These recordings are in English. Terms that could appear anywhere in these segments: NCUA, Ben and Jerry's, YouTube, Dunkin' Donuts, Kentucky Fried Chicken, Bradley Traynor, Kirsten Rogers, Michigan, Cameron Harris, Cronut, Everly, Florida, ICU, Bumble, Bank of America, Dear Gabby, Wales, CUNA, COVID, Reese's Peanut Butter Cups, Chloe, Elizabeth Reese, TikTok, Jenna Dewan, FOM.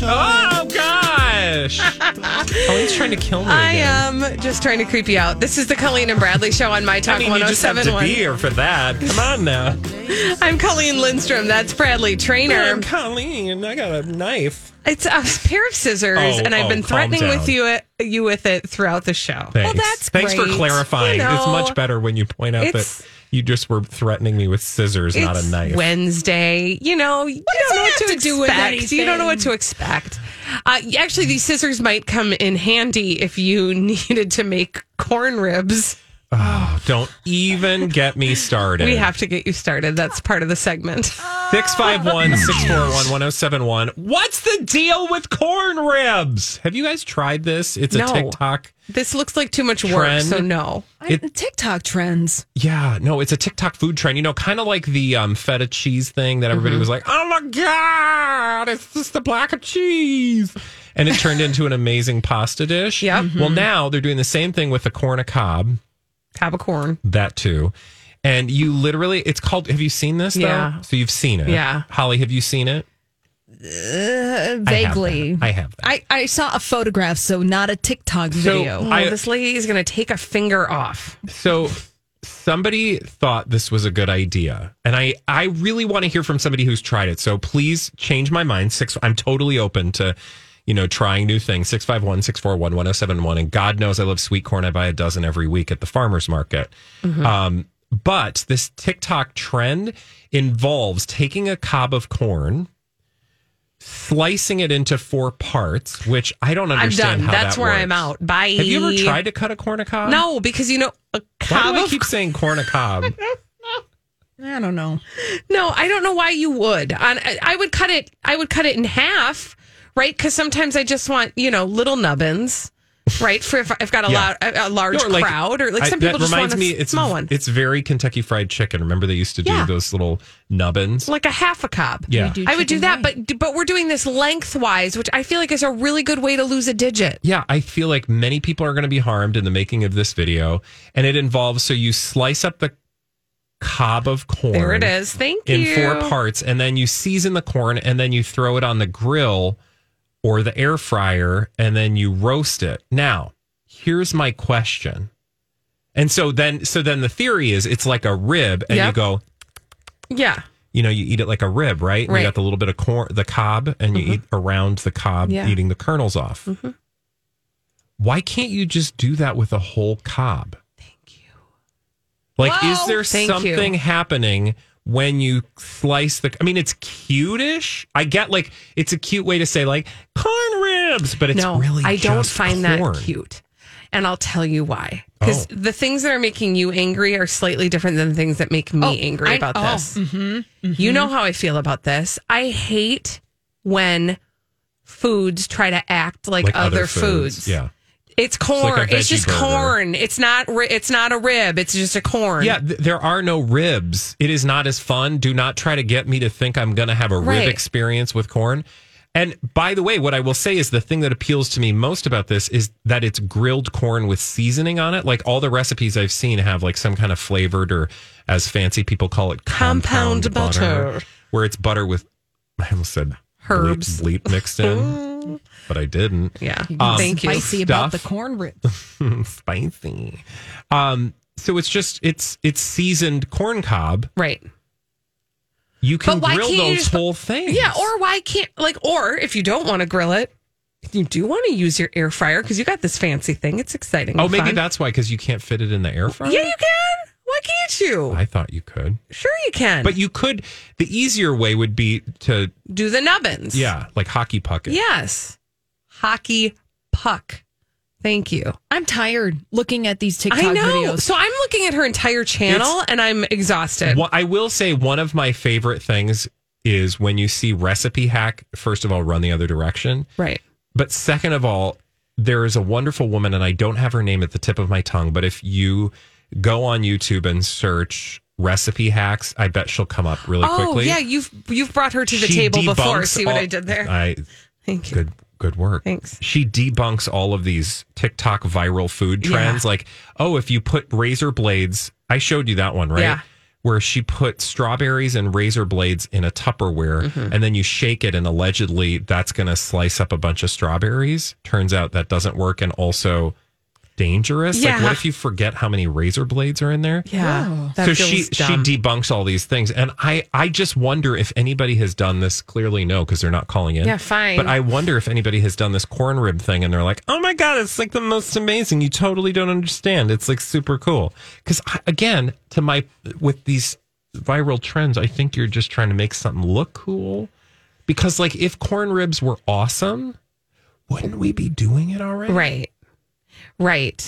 Oh, gosh. Colleen's trying to kill me again. I am just trying to creep you out. This is the Colleen and Bradley show on My Talk 107.1. You just have to be here for that. Come on now. I'm Colleen Lindstrom. That's Bradley Traynor. I'm Colleen. I got a knife. It's a pair of scissors, and I've been threatening you with it throughout the show. Thanks. Well, that's great. Thanks for clarifying. You know, it's much better when you point out that you just were threatening me with scissors, not a knife. Wednesday. You know, you don't know what to do with it. You don't know what to expect. Actually, these scissors might come in handy if you needed to make corn ribs. Oh, don't even get me started. We have to get you started. That's part of the segment. 651-641-1071. What's the deal with corn ribs? Have you guys tried this? It's a TikTok. This looks like too much work, so no. TikTok trends. Yeah, no, it's a TikTok food trend. You know, kind of like the feta cheese thing that everybody was like, oh my God, it's just a block of cheese. And it turned into an amazing pasta dish. Yeah. Mm-hmm. Well, now they're doing the same thing with the corn au cob. Cob of corn. That too. And you literally, it's called, have you seen this though? Yeah. So you've seen it. Yeah. Holly, have you seen it? Vaguely. I have that. I saw a photograph, so not a TikTok video. This lady is going to take a finger off. So somebody thought this was a good idea. And I really want to hear from somebody who's tried it. So please change my mind. I'm totally open to, you know, trying new things. 651-641-1071. And God knows I love sweet corn. I buy a dozen every week at the farmer's market. Mm-hmm. But this TikTok trend involves taking a cob of corn, slicing it into four parts, which I don't understand how that works. That's where I'm out. Bye. Have you ever tried to cut a corn au cob? No, because, you know, a cob. Why do I keep saying corn au cob? I don't know. No, I don't know why you would. I would cut it in half. Right, because sometimes I just want, you know, little nubbins, right? For if I've got a large crowd, or like some people just want a small one. It's very Kentucky Fried Chicken. Remember they used to do those little nubbins, like a half a cob. Yeah, I would do that, but we're doing this lengthwise, which I feel like is a really good way to lose a digit. Yeah, I feel like many people are going to be harmed in the making of this video, and it involves you slice up the cob of corn. There it is. Thank you. In four parts, and then you season the corn, and then you throw it on the grill or the air fryer, and then you roast it. Now, here's my question. And so then the theory is it's like a rib, and you go, you know, you eat it like a rib, right? And you got the little bit of corn, the cob, and you eat around the cob, eating the kernels off. Mm-hmm. Why can't you just do that with a whole cob? Thank you. Like, is there something happening when you slice the... I mean, it's cute-ish. I get, like, it's a cute way to say, like, corn ribs, but it's really I don't find corn. That cute. And I'll tell you why. Because the things that are making you angry are slightly different than the things that make me angry about this. Mm-hmm. You know how I feel about this. I hate when foods try to act like other foods. Yeah. It's corn. It's, just corn. It's not a rib. It's just a corn. Yeah, there are no ribs. It is not as fun. Do not try to get me to think I'm going to have a rib experience with corn. And by the way, what I will say is the thing that appeals to me most about this is that it's grilled corn with seasoning on it. Like all the recipes I've seen have like some kind of flavored, or as fancy people call it, compound butter. Where it's butter with, I almost said herbs, bleep mixed in, but I didn't. Yeah, thank you. Spicy about the corn ribs. Spicy. So it's just it's seasoned corn cob, right? You can grill those whole things. Yeah, or why can't or if you don't want to grill it, you do want to use your air fryer because you got this fancy thing. It's exciting. Oh, maybe that's why, because you can't fit it in the air fryer. Yeah, you can. Why can't you? I thought you could. Sure you can. But you could. The easier way would be to do the nubbins. Yeah, like hockey puck it. Yes. Hockey puck. Thank you. I'm tired looking at these TikTok videos. I know. So I'm looking at her entire channel and I'm exhausted. Well, I will say one of my favorite things is when you see recipe hack, first of all, run the other direction. Right. But second of all, there is a wonderful woman, and I don't have her name at the tip of my tongue, but if you go on YouTube and search recipe hacks, I bet she'll come up really quickly. Oh, yeah. You've brought her to the table before. See what I did there? Thank you. Good work. Thanks. She debunks all of these TikTok viral food trends. Yeah. Like, oh, if you put razor blades, I showed you that one, right? Yeah. Where she put strawberries and razor blades in a Tupperware, and then you shake it, and allegedly that's going to slice up a bunch of strawberries. Turns out that doesn't work, and also dangerous. Yeah. Like, what if you forget how many razor blades are in there? Yeah. So she debunks all these things, and I just wonder if anybody has done this. Clearly no, because they're not calling in. Yeah, fine. But I wonder if anybody has done this corn rib thing, and they're like, oh my God, it's like the most amazing. You totally don't understand. It's like super cool. Because again, with these viral trends, I think you're just trying to make something look cool. Because like, if corn ribs were awesome, wouldn't we be doing it already? Right. Here's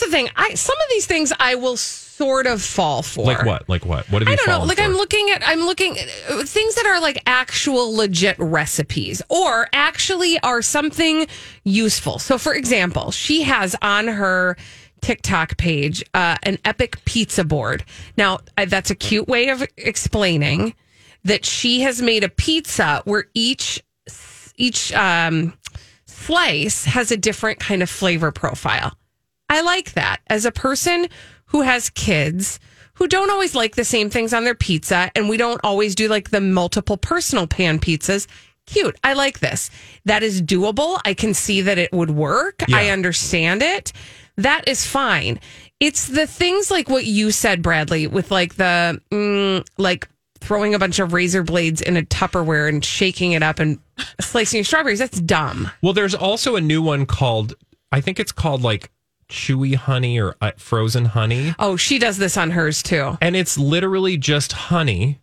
the thing. Some of these things I will sort of fall for. Like what? What have you fallen for? I don't know. Like, I'm looking at things that are like actual legit recipes or actually are something useful. So, for example, she has on her TikTok page an epic pizza board. Now, that's a cute way of explaining that she has made a pizza where each slice has a different kind of flavor profile. I like that. As a person who has kids who don't always like the same things on their pizza, and we don't always do like the multiple personal pan pizzas, cute. I like this. That is doable. I can see that it would work. Yeah. I understand it. That is fine. It's the things like what you said, Bradley, with like the throwing a bunch of razor blades in a Tupperware and shaking it up and slicing your strawberries. That's dumb. Well, there's also a new one called, I think it's called like chewy honey or frozen honey. Oh, she does this on hers too. And it's literally just honey.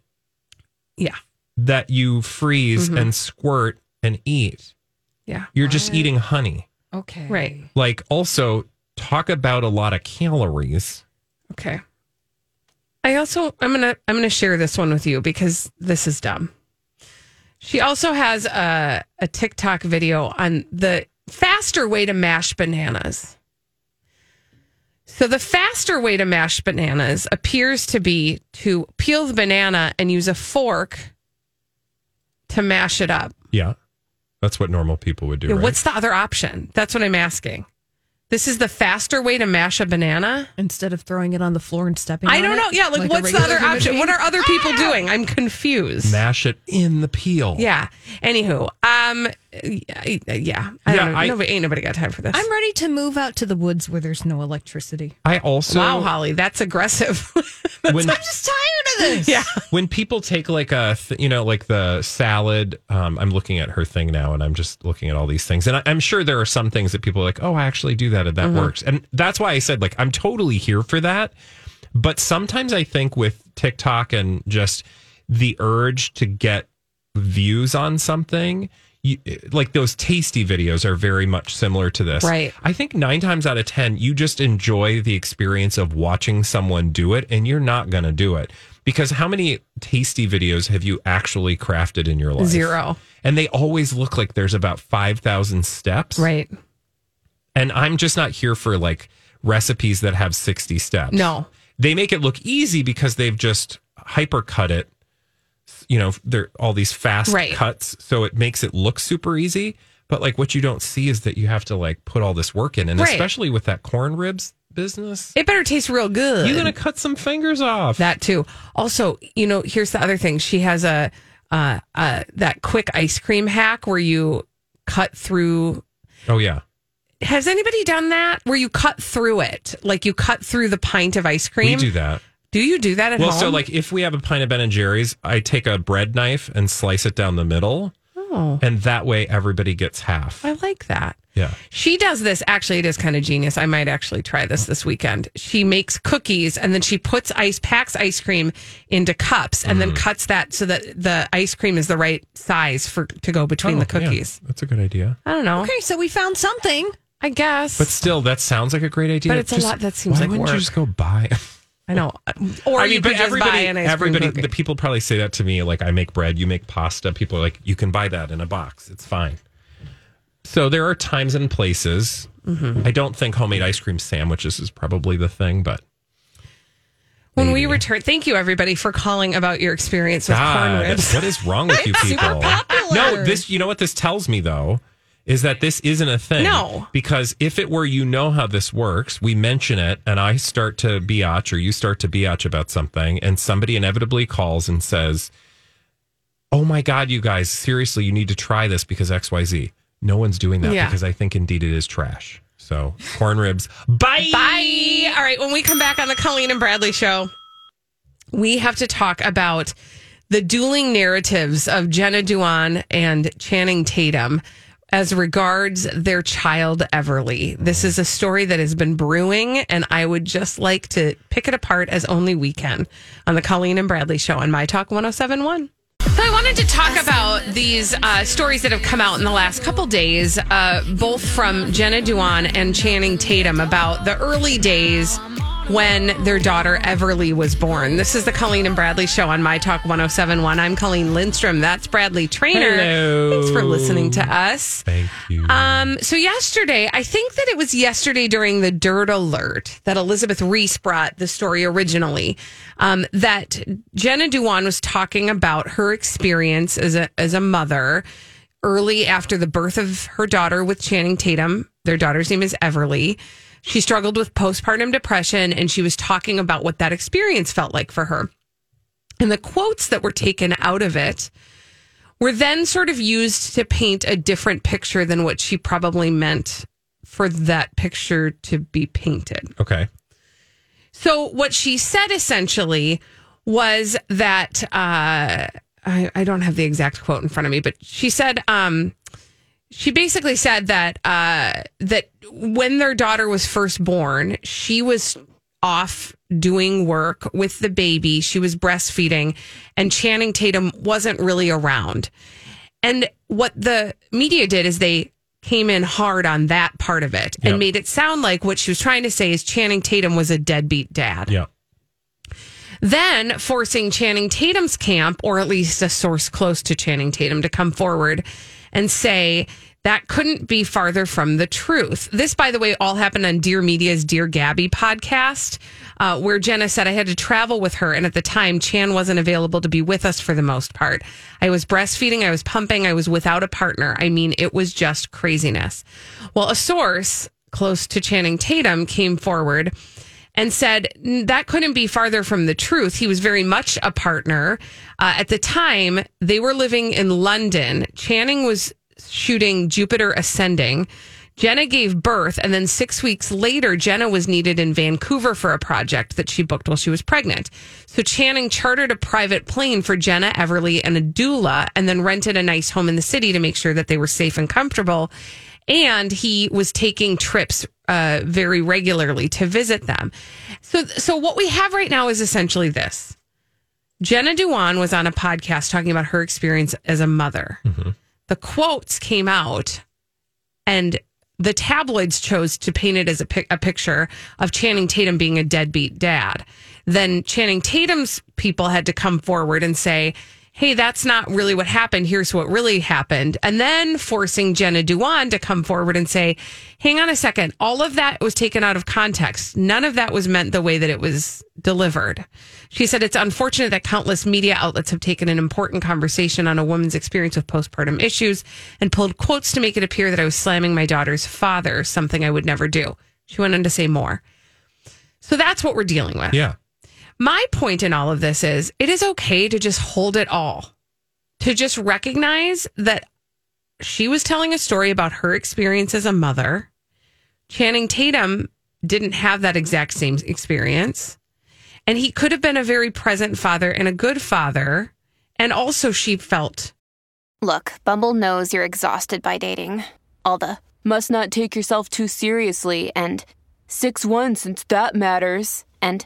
Yeah. That you freeze and squirt and eat. Yeah. You're just eating honey. Okay. Right. Like, also talk about a lot of calories. Okay. I also, I'm gonna share this one with you because this is dumb. She also has a TikTok video on the faster way to mash bananas. So the faster way to mash bananas appears to be to peel the banana and use a fork to mash it up. Yeah, that's what normal people would do, right? What's the other option? That's what I'm asking. This is the faster way to mash a banana? Instead of throwing it on the floor and stepping on it? I don't know. Yeah, like what's the other option? What are other people doing? I'm confused. Mash it in the peel. Yeah. Anywho. Yeah. I don't know. Ain't nobody got time for this. I'm ready to move out to the woods where there's no electricity. I also... Wow, Holly, that's aggressive. I'm just tired of this. Yeah. When people take like like the salad, I'm looking at her thing now and I'm just looking at all these things. And I'm sure there are some things that people are like, oh, I actually do that. That works. And that's why I said, like, I'm totally here for that. But sometimes I think with TikTok and just the urge to get views on something, like those tasty videos are very much similar to this. Right. I think 9 times out of 10, you just enjoy the experience of watching someone do it, and you're not going to do it. Because how many tasty videos have you actually crafted in your life? Zero. And they always look like there's about 5,000 steps. Right. And I'm just not here for like recipes that have 60 steps. No. They make it look easy because they've just hypercut it. You know, they're all these fast cuts. So it makes it look super easy. But like what you don't see is that you have to like put all this work in. And especially with that corn ribs business. It better taste real good. You're going to cut some fingers off. That too. Also, you know, here's the other thing. She has a that quick ice cream hack where you cut through. Oh, yeah. Has anybody done that where you cut through it? Like you cut through the pint of ice cream? We do that. Do you do that at home? Well, so like if we have a pint of Ben and Jerry's, I take a bread knife and slice it down the middle Oh. And that way everybody gets half. I like that. Yeah. She does this. Actually, it is kind of genius. I might actually try this weekend. She makes cookies and then she packs ice cream into cups and then cuts that so that the ice cream is the right size to go between the cookies. Yeah. That's a good idea. I don't know. Okay, so we found something, I guess. But still, that sounds like a great idea. But it's just a lot that seems like work. Why wouldn't you just go buy? I know. Or you could just buy an ice cream cookie. The people probably say that to me, like, I make bread, you make pasta. People are like, you can buy that in a box. It's fine. So there are times and places. Mm-hmm. I don't think homemade ice cream sandwiches is probably the thing, but... When we return, thank you, everybody, for calling about your experience with corn ribs. What is wrong with you people? Super popular. No, this. You know what this tells me, though, is that this isn't a thing. No. Because if it were, you know how this works, we mention it, and I start to biatch, or you start to biatch about something, and somebody inevitably calls and says, oh, my God, you guys, seriously, you need to try this because XYZ. No one's doing that because I think indeed it is trash. So corn ribs. Bye. Bye. All right. When we come back on the Colleen and Bradley show, we have to talk about the dueling narratives of Jenna Dewan and Channing Tatum as regards their child Everly. This is a story that has been brewing, and I would just like to pick it apart as only we can on the Colleen and Bradley show on My Talk 107.1. So I wanted to talk about these stories that have come out in the last couple days, both from Jenna Dewan and Channing Tatum, about the early days when their daughter Everly was born. This is the Colleen and Bradley show on My Talk 107.1. I'm Colleen Lindstrom. That's Bradley Traynor. Hello. Thanks for listening to us. Thank you. So yesterday, I think that it was yesterday during the Dirt Alert that Elizabeth Reese brought the story originally, that Jenna Dewan was talking about her experience as a mother early after the birth of her daughter with Channing Tatum. Their daughter's name is Everly. She struggled with postpartum depression, and she was talking about what that experience felt like for her. And the quotes that were taken out of it were then sort of used to paint a different picture than what she probably meant for that picture to be painted. Okay. So what she said essentially was that, I don't have the exact quote in front of me, but she said... She basically said that that when their daughter was first born, she was off doing work with the baby. She was breastfeeding, and Channing Tatum wasn't really around. And what the media did is they came in hard on that part of it and made it sound like what she was trying to say is Channing Tatum was a deadbeat dad. Yeah. Then forcing Channing Tatum's camp, or at least a source close to Channing Tatum, to come forward and say that couldn't be farther from the truth. This, by the way, all happened on Dear Media's Dear Gabby podcast, where Jenna said, I had to travel with her. And at the time, Chan wasn't available to be with us for the most part. I was breastfeeding. I was pumping. I was without a partner. I mean, it was just craziness. Well, a source close to Channing Tatum came forward and said that couldn't be farther from the truth. He was very much a partner. At the time, they were living in London. Channing was shooting Jupiter Ascending. Jenna gave birth, and then 6 weeks later, Jenna was needed in Vancouver for a project that she booked while she was pregnant. So Channing chartered a private plane for Jenna, Everly, and a doula, and then rented a nice home in the city to make sure that they were safe and comfortable. And he was taking trips very regularly to visit them. So what we have right now is essentially this. Jenna Dewan was on a podcast talking about her experience as a mother. Mm-hmm. The quotes came out, and the tabloids chose to paint it as a picture of Channing Tatum being a deadbeat dad. Then Channing Tatum's people had to come forward and say, hey, that's not really what happened. Here's what really happened. And then forcing Jenna Dewan to come forward and say, hang on a second. All of that was taken out of context. None of that was meant the way that it was delivered. She said, it's unfortunate that countless media outlets have taken an important conversation on a woman's experience with postpartum issues and pulled quotes to make it appear that I was slamming my daughter's father, something I would never do. She went on to say more. So that's what we're dealing with. Yeah. My point in all of this is it is okay to just hold it all, to just recognize that she was telling a story about her experience as a mother. Channing Tatum didn't have that exact same experience, and he could have been a very present father and a good father. And also she felt Look, Bumble knows you're exhausted by dating. All the, must not take yourself too seriously, and 6'1" since that matters, and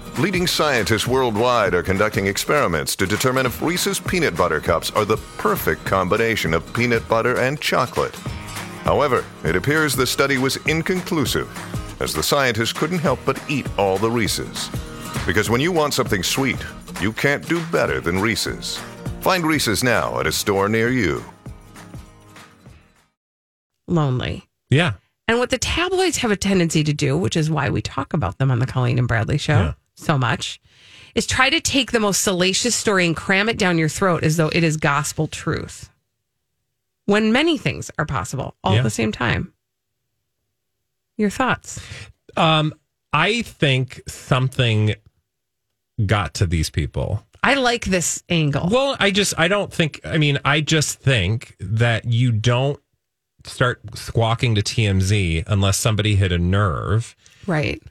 leading scientists worldwide are conducting experiments to determine if Reese's Peanut Butter Cups are the perfect combination of peanut butter and chocolate. However, it appears the study was inconclusive, as the scientists couldn't help but eat all the Reese's. Because when you want something sweet, you can't do better than Reese's. Find Reese's now at a store near you. Lonely. Yeah. And what the tabloids have a tendency to do, which is why we talk about them on the Colleen and Bradley show so much, is try to take the most salacious story and cram it down your throat as though it is gospel truth. When many things are possible all at the same time. Your thoughts? I think something got to these people. I like this angle. Well, I just think that you don't start squawking to TMZ unless somebody hit a nerve. Right.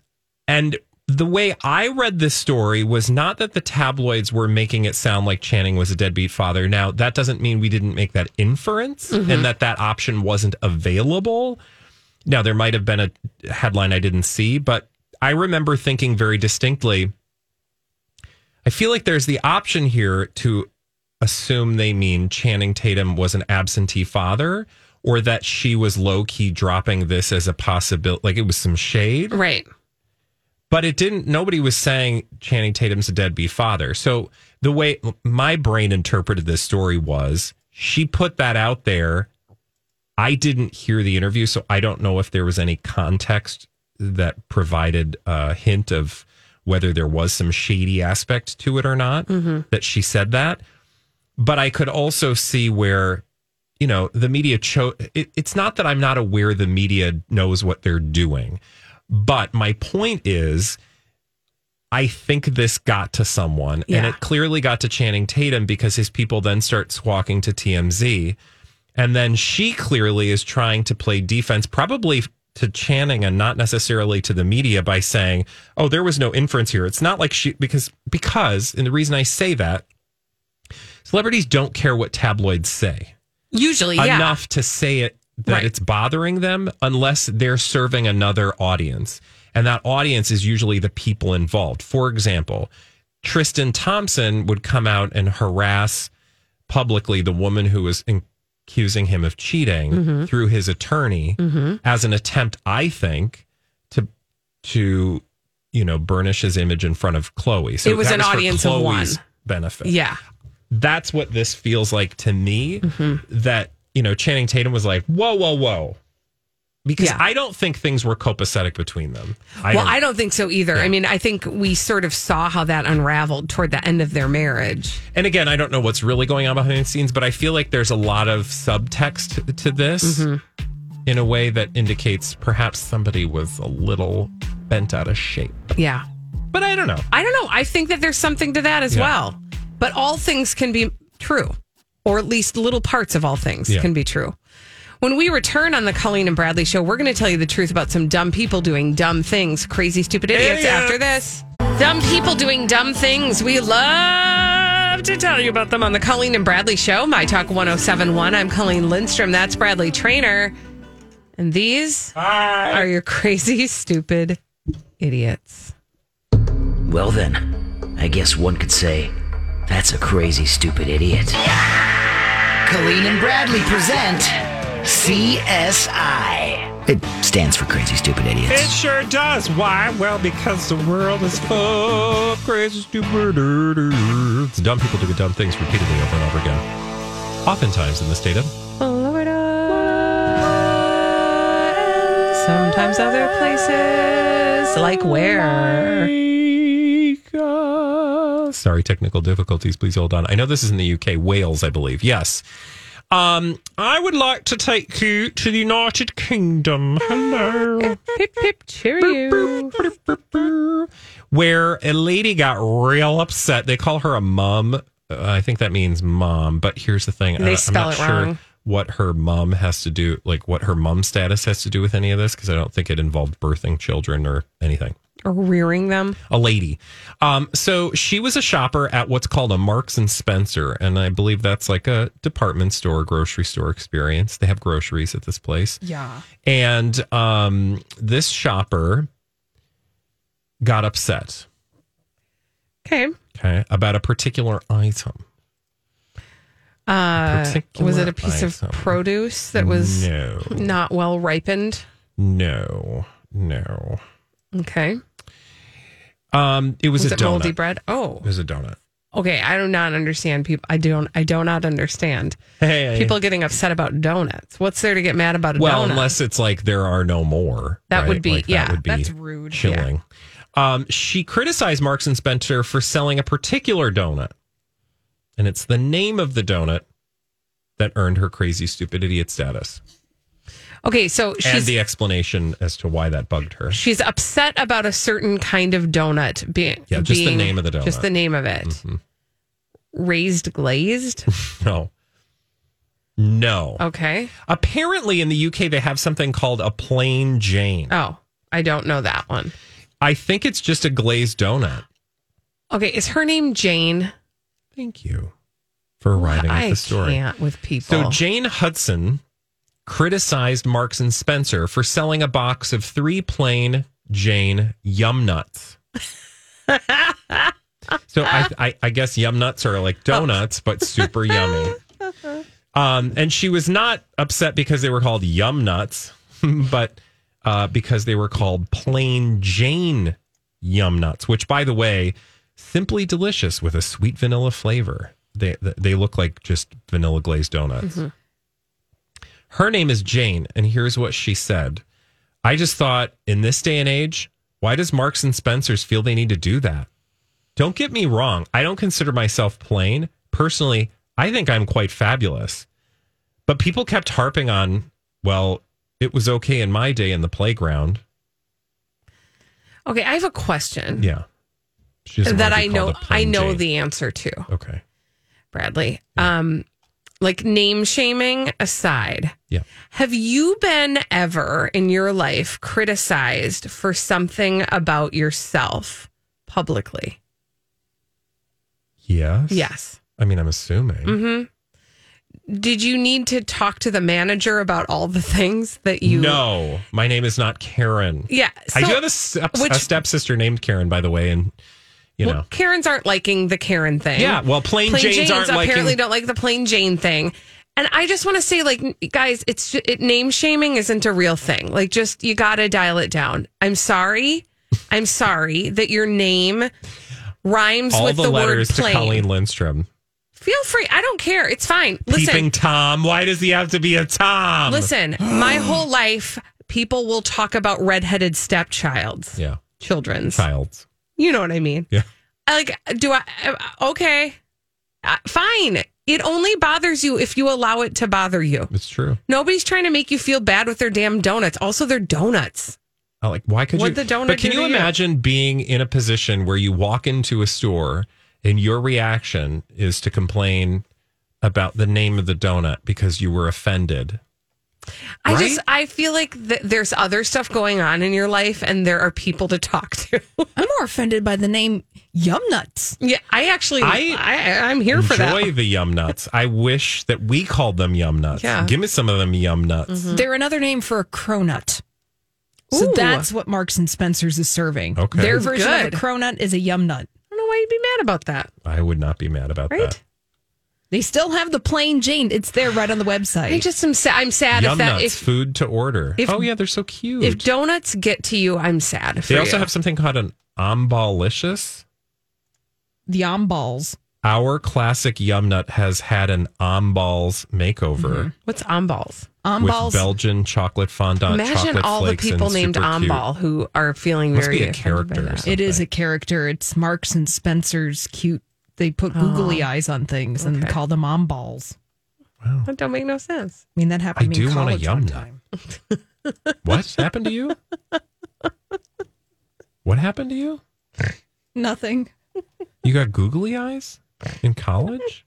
And the way I read this story was not that the tabloids were making it sound like Channing was a deadbeat father. Now, that doesn't mean we didn't make that inference and that option wasn't available. Now, there might have been a headline I didn't see, but I remember thinking very distinctly, I feel like there's the option here to assume they mean Channing Tatum was an absentee father, or that she was low-key dropping this as a possibility, like it was some shade. Right. But it didn't, nobody was saying Channing Tatum's a deadbeat father. So the way my brain interpreted this story was, she put that out there. I didn't hear the interview, so I don't know if there was any context that provided a hint of whether there was some shady aspect to it or not, that she said that. But I could also see where, you know, the media chose. It's not that I'm not aware the media knows what they're doing. But my point is, I think this got to someone, and it clearly got to Channing Tatum because his people then start squawking to TMZ. And then she clearly is trying to play defense, probably to Channing and not necessarily to the media, by saying, oh, there was no inference here. It's not like she, because, and the reason I say that, celebrities don't care what tabloids say. Usually, enough to say it that it's bothering them, unless they're serving another audience. And that audience is usually the people involved. For example, Tristan Thompson would come out and harass publicly the woman who was accusing him of cheating through his attorney as an attempt, I think, to you know, burnish his image in front of Chloe. So it was an audience of one benefit. Yeah, that's what this feels like to me. That, you know, Channing Tatum was like, whoa, because I don't think things were copacetic between them. I don't think so either. Yeah. I mean, I think we sort of saw how that unraveled toward the end of their marriage. And again, I don't know what's really going on behind the scenes, but I feel like there's a lot of subtext to this in a way that indicates perhaps somebody was a little bent out of shape. Yeah. But I don't know. I think that there's something to that as well. But all things can be true, or at least little parts of all things can be true. When we return on the Colleen and Bradley show, we're going to tell you the truth about some dumb people doing dumb things. Crazy, stupid idiots after this. Dumb people doing dumb things. We love to tell you about them on the Colleen and Bradley show. My Talk 107.1. I'm Colleen Lindstrom. That's Bradley Traynor. And these are your crazy, stupid idiots. Well, then, I guess one could say, that's a crazy, stupid idiot. Yeah! Colleen and Bradley present CSI. It stands for Crazy, Stupid Idiots. It sure does. Why? Well, because the world is full of crazy, stupid idiots. Dumb people do dumb things repeatedly over and over again. Oftentimes in the state of Florida. Sometimes other places. Like where? Sorry, technical difficulties. Please hold on. I know this is in the UK, Wales, I believe. Yes. I would like to take you to the United Kingdom. Hello. Pip, pip, cheerio. Where a lady got real upset. They call her a mum. I think that means mom. But here's the thing. They spell I'm not it sure wrong. What her mom has to do, like what her mom status has to do with any of this, because I don't think it involved birthing children or anything. Or rearing them. A lady. So she was a shopper at what's called a Marks and Spencer. And I believe that's like a department store, grocery store experience. They have groceries at this place. Yeah. And this shopper got upset. Okay. About a particular item. Was it a piece of produce that was not well ripened? No. Okay. It was a donut. Moldy bread? Oh. It was a donut. Okay, I do not understand people. I do not understand people getting upset about donuts. What's there to get mad about a donut? Well, unless it's like there are no more. That would be, that's rude. Chilling. Yeah. She criticized Marks and Spencer for selling a particular donut. And it's the name of the donut that earned her crazy, stupid idiot status. Okay, so she's... And the explanation as to why that bugged her. She's upset about a certain kind of donut being... Yeah, just the name of the donut. Just the name of it. Mm-hmm. Raised glazed? No. Okay. Apparently in the UK, they have something called a plain Jane. Oh, I don't know that one. I think it's just a glazed donut. Okay, is her name Jane? Thank you for arriving at the story. I can't with people. So Jane Hudson... criticized Marks and Spencer for selling a box of 3 plain Jane Yum Nuts. So I guess Yum Nuts are like donuts, but super yummy. And she was not upset because they were called Yum Nuts, but because they were called plain Jane Yum Nuts, which, by the way, simply delicious with a sweet vanilla flavor. They look like just vanilla glazed donuts. Mm-hmm. Her name is Jane, and here's what she said. I just thought, in this day and age, why does Marks and Spencer's feel they need to do that? Don't get me wrong. I don't consider myself plain. Personally, I think I'm quite fabulous. But people kept harping on, well, it was okay in my day in the playground. Okay, I have a question. Yeah. That I know the answer to. Okay. Bradley. Yeah. Like name shaming aside, have you been ever in your life criticized for something about yourself publicly? Yes. I mean, I'm assuming. Mm-hmm. Did you need to talk to the manager about all the things that you... No, my name is not Karen. Yeah. So, I do have a stepsister named Karen, by the way, and... Well, Karens aren't liking the Karen thing. Yeah, well, plain Janes aren't liking... apparently don't like the plain Jane thing. And I just want to say, like, guys, name shaming isn't a real thing. Like, just, you got to dial it down. I'm sorry that your name rhymes with the word plain. All the letters to Colleen Lindstrom. Feel free. I don't care. It's fine. Listen, Peeping Tom. Why does he have to be a Tom? Listen, my whole life, people will talk about redheaded stepchilds. Yeah. Children's. Childs. You know what I mean? Yeah. Like, okay, fine. It only bothers you if you allow it to bother you. It's true. Nobody's trying to make you feel bad with their damn donuts. Also, they're donuts. Like, why could you? But can you imagine being in a position where you walk into a store and your reaction is to complain about the name of the donut because you were offended? Right? I feel like there's other stuff going on in your life and there are people to talk to. I'm more offended by the name Yum Nuts. Yeah, I'm here for that. Enjoy the Yum Nuts. I wish that we called them Yum Nuts. Yeah. Give me some of them Yum Nuts. Mm-hmm. They're another name for a cronut. So that's what Marks and Spencer's is serving. Okay. Their version of a cronut is a Yum Nut. I don't know why you'd be mad about that. I would not be mad about that. They still have the plain Jane. It's there right on the website. I'm sad Yum if that is food to order. They're so cute. If donuts get to you, I'm sad. They also have something called an ombalicious. The omballs. Our classic Yum Nut has had an omballs makeover. Mm-hmm. What's omballs? Omballs with Belgian chocolate fondant. Imagine all the people named Omball who are feeling very. Must be a character. It is a character. It's Marks and Spencer's cute. They put googly eyes on things and call them omballs. Wow. That don't make no sense. I mean, that happened to me in college one time. What happened to you? What happened to you? Nothing. You got googly eyes in college?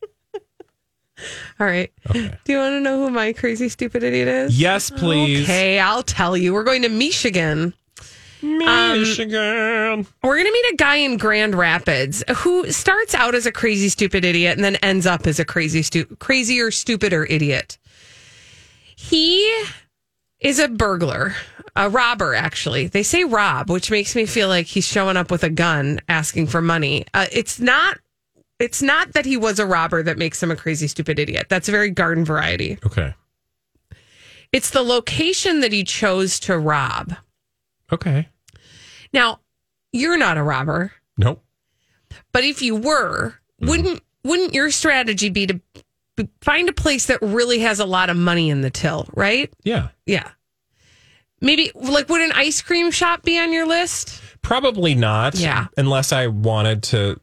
All right. Okay. Do you want to know who my crazy, stupid idiot is? Yes, please. Okay, I'll tell you. We're going to Michigan. We're going to meet a guy in Grand Rapids who starts out as a crazy, stupid idiot and then ends up as a crazier, stupider idiot. He is a burglar, a robber, actually. They say rob, which makes me feel like he's showing up with a gun asking for money. It's not that he was a robber that makes him a crazy, stupid idiot. That's very garden variety. Okay. It's the location that he chose to rob. Okay. Now, you're not a robber. Nope. But if you were, wouldn't your strategy be to find a place that really has a lot of money in the till, right? Yeah. Yeah. Maybe, like, would an ice cream shop be on your list? Probably not. Yeah. Unless I wanted to,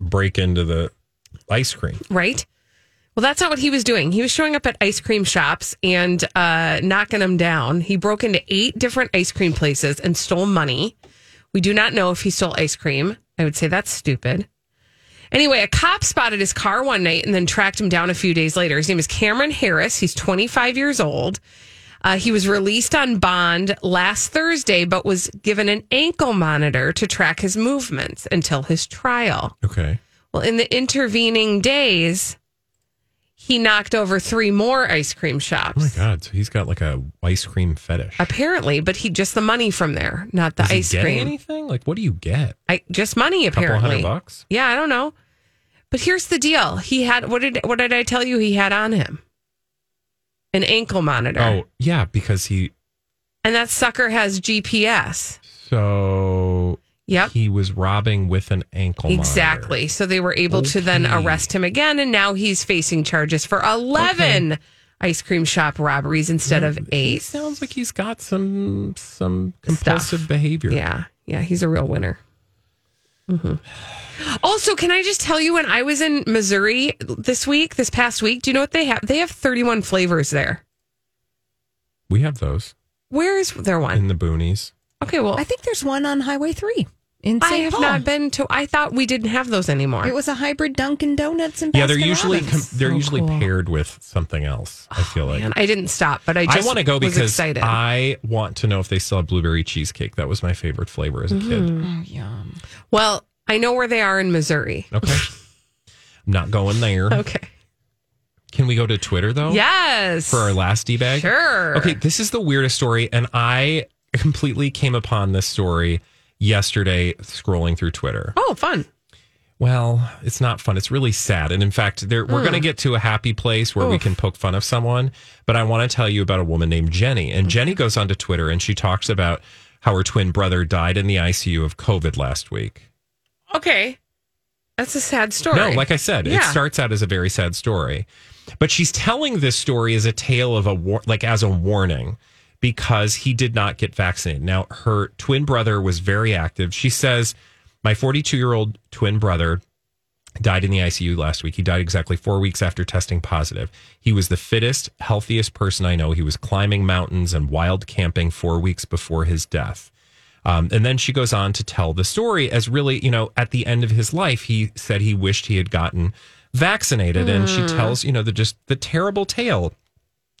break into the ice cream. Right. Well, that's not what he was doing. He was showing up at ice cream shops and knocking them down. He broke into 8 different ice cream places and stole money. We do not know if he stole ice cream. I would say that's stupid. Anyway, a cop spotted his car one night and then tracked him down a few days later. His name is Cameron Harris. He's 25 years old. He was released on bond last Thursday, but was given an ankle monitor to track his movements until his trial. Okay. Well, in the intervening days, he knocked over 3 more ice cream shops. Oh, my God. So he's got like a ice cream fetish. Apparently, but he just the money from there, not the ice cream. Is he getting anything? Like, what do you get? Just money, apparently. $200? Yeah, I don't know. But here's the deal. He had, what did I tell you he had on him? An ankle monitor. Oh, yeah, because he... And that sucker has GPS. So... Yep. He was robbing with an ankle monitor. Exactly. So they were able to then arrest him again, and now he's facing charges for 11 ice cream shop robberies instead of 8. He sounds like he's got some compulsive behavior. Yeah. Yeah, he's a real winner. Mm-hmm. Also, can I just tell you, when I was in Missouri this past week, do you know what they have? They have 31 flavors there. We have those. Where is there one? In the boonies. Okay, well, I think there's one on Highway 3 in St. Paul. I have not been to. I thought we didn't have those anymore. It was a hybrid Dunkin' Donuts and Baskin-Robbins. Yeah, they're usually paired with something else. I feel like I didn't stop, but I want to go because excited. I want to know if they still have blueberry cheesecake. That was my favorite flavor as a kid. Oh, yum. Well, I know where they are in Missouri. Okay. I'm not going there. Okay. Can we go to Twitter, though? Yes. For our last D-bag? Sure. Okay, this is the weirdest story, and I completely came upon this story yesterday scrolling through Twitter. Oh, fun. Well, it's not fun. It's really sad. And in fact, we're going to get to a happy place where we can poke fun of someone, but I want to tell you about a woman named Jenny. And Jenny goes onto Twitter, and she talks about how her twin brother died in the ICU of COVID last week. Okay. That's a sad story. No, like I said, It starts out as a very sad story. But she's telling this story as a tale of as a warning because he did not get vaccinated. Now, her twin brother was very active. She says, my 42-year-old twin brother died in the ICU last week. He died exactly 4 weeks after testing positive. He was the fittest, healthiest person I know. He was climbing mountains and wild camping 4 weeks before his death. And then she goes on to tell the story as really, at the end of his life, he said he wished he had gotten vaccinated. And she tells, the terrible tale.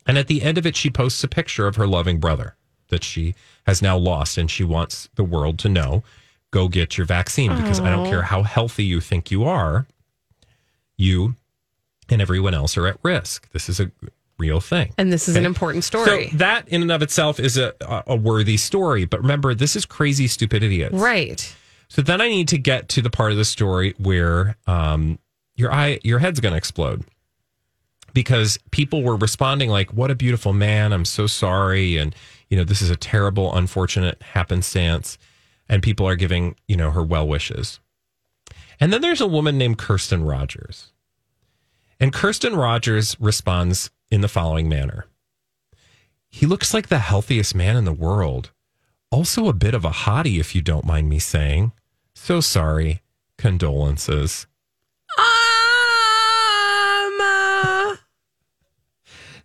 And at the end of it, she posts a picture of her loving brother that she has now lost. And she wants the world to know, go get your vaccine, because I don't care how healthy you think you are. You and everyone else are at risk. This is a real thing. And this is an important story. So that in and of itself is a worthy story. But remember, this is crazy, stupid idiots. Right. So then I need to get to the part of the story where your head's going to explode. Because people were responding like, what a beautiful man. I'm so sorry. And, this is a terrible, unfortunate happenstance. And people are giving, her well wishes. And then there's a woman named Kirsten Rogers. And Kirsten Rogers responds in the following manner. He looks like the healthiest man in the world. Also a bit of a hottie, if you don't mind me saying. So sorry. Condolences.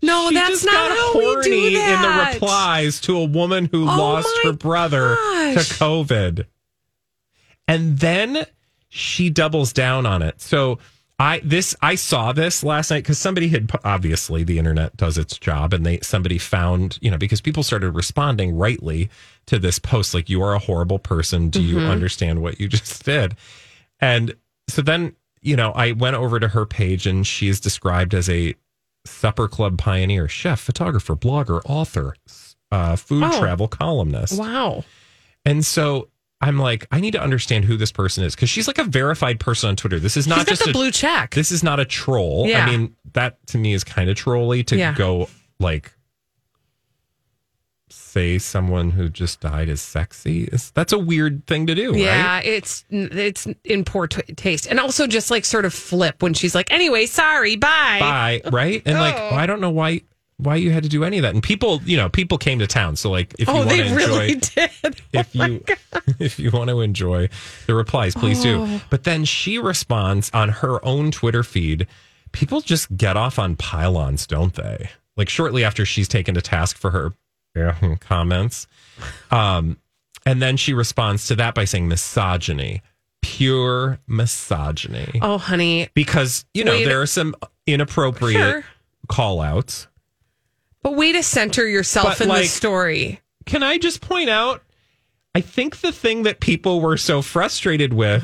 No, she that's not how we do that. In the replies to a woman who lost her brother to COVID. And then she doubles down on it. So I saw this last night because somebody had, obviously the internet does its job, and somebody found, because people started responding rightly to this post, like, you are a horrible person. Do you understand what you just did? And so then, I went over to her page, and she is described as a supper club pioneer, chef, photographer, blogger, author, food travel columnist. Wow. And so I'm like, I need to understand who this person is, because she's like a verified person on Twitter. This is not just a blue check. This is not a troll. Yeah. I mean, that to me is kind of trolly to go like say someone who just died is sexy. That's a weird thing to do. Yeah, right? It's in poor taste, and also just like sort of flip when she's like, anyway, sorry, bye, right? And like, well, I don't know why you had to do any of that. And people, people came to town. So like, if you want to enjoy, really did. If you want to enjoy the replies, please do. But then she responds on her own Twitter feed. People just get off on pylons, don't they? Like shortly after she's taken to task for her comments. And then she responds to that by saying misogyny, pure misogyny. Oh, honey. Because, there are some inappropriate call outs. But way to center yourself in the story. Can I just point out, I think the thing that people were so frustrated with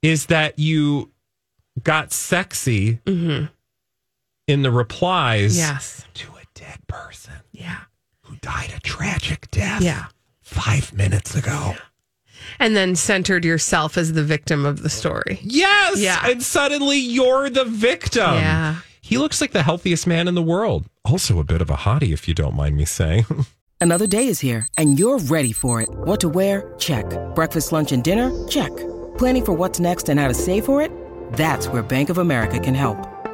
is that you got sexy in the replies to a dead person who died a tragic death 5 minutes ago. Yeah. And then centered yourself as the victim of the story. Yes! Yeah. And suddenly you're the victim. Yeah. He looks like the healthiest man in the world. Also a bit of a hottie, if you don't mind me saying. Another day is here, and you're ready for it. What to wear? Check. Breakfast, lunch, and dinner? Check. Planning for what's next and how to save for it? That's where Bank of America can help.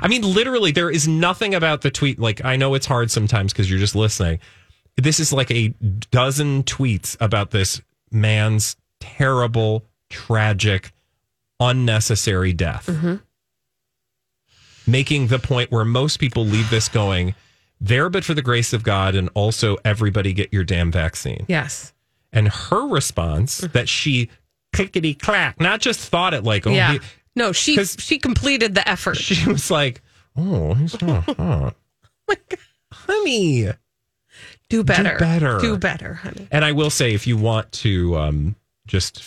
I mean, literally, there is nothing about the tweet. Like, I know it's hard sometimes because you're just listening. This is like a dozen tweets about this man's terrible, tragic, unnecessary death. Mm-hmm. Making the point where most people leave this going, there but for the grace of God, and also everybody get your damn vaccine. Yes. And her response that she clickety clack, not just thought it like, no, she completed the effort. She was like, oh, he's not hot. Like, honey. Do better. Do better, honey. And I will say, if you want to just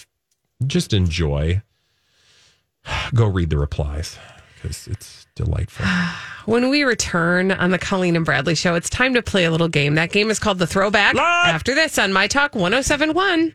enjoy, go read the replies, because it's delightful. When we return on the Colleen and Bradley Show, it's time to play a little game. That game is called The Throwback. After this on My Talk 107.1.